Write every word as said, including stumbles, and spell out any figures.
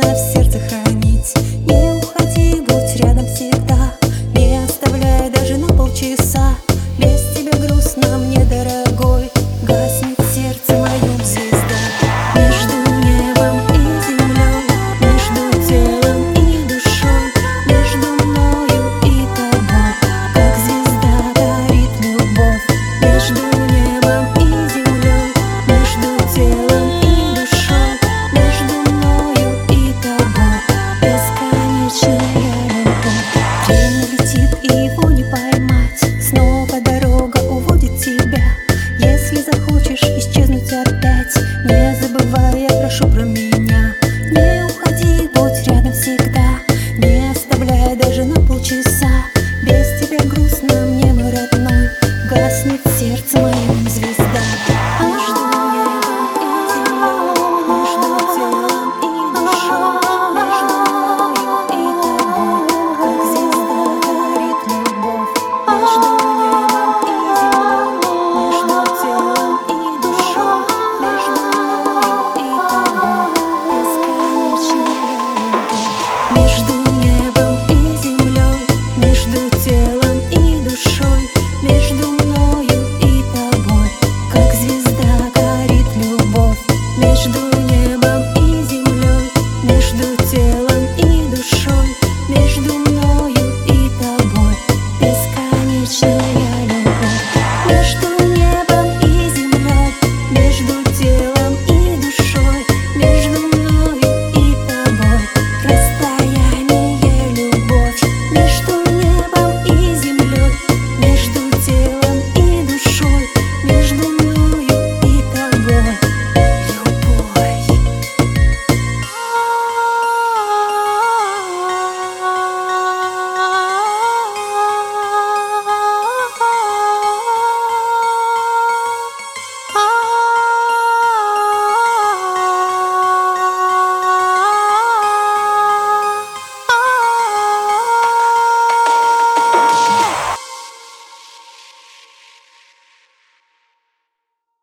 нужно в сердце хранить. Не уходи, будь рядом всегда, не оставляй даже на полчаса. Без тебя грустно мне, дорогой, гаснет в сердце моем звезда. Между небом и землей, между телом и душой, между мною и тобой, как звезда горит любовь. Между небом и землей, между телом и душой, между мною и тобой, бесконечная любовь. Время летит, и его не поймать, снова дорога уводит тебя. Если захочешь исчезнуть опять, не забывай, я прошу про меня. Не уходи, будь рядом всегда, не оставляй даже на полчаса. Без тебя грустно мне, мой родной, гаснет в сердце моем звезда. Между небом и землей, между телом и душой, между мною и тобой, как звезда горит любовь. Между небом и землей, между телом и душой, между мною и тобой, бесконечная любовь. Между небом и землей, между телом и душой, между мною и тобой, как звезда горит любовь. Между небом и землей, между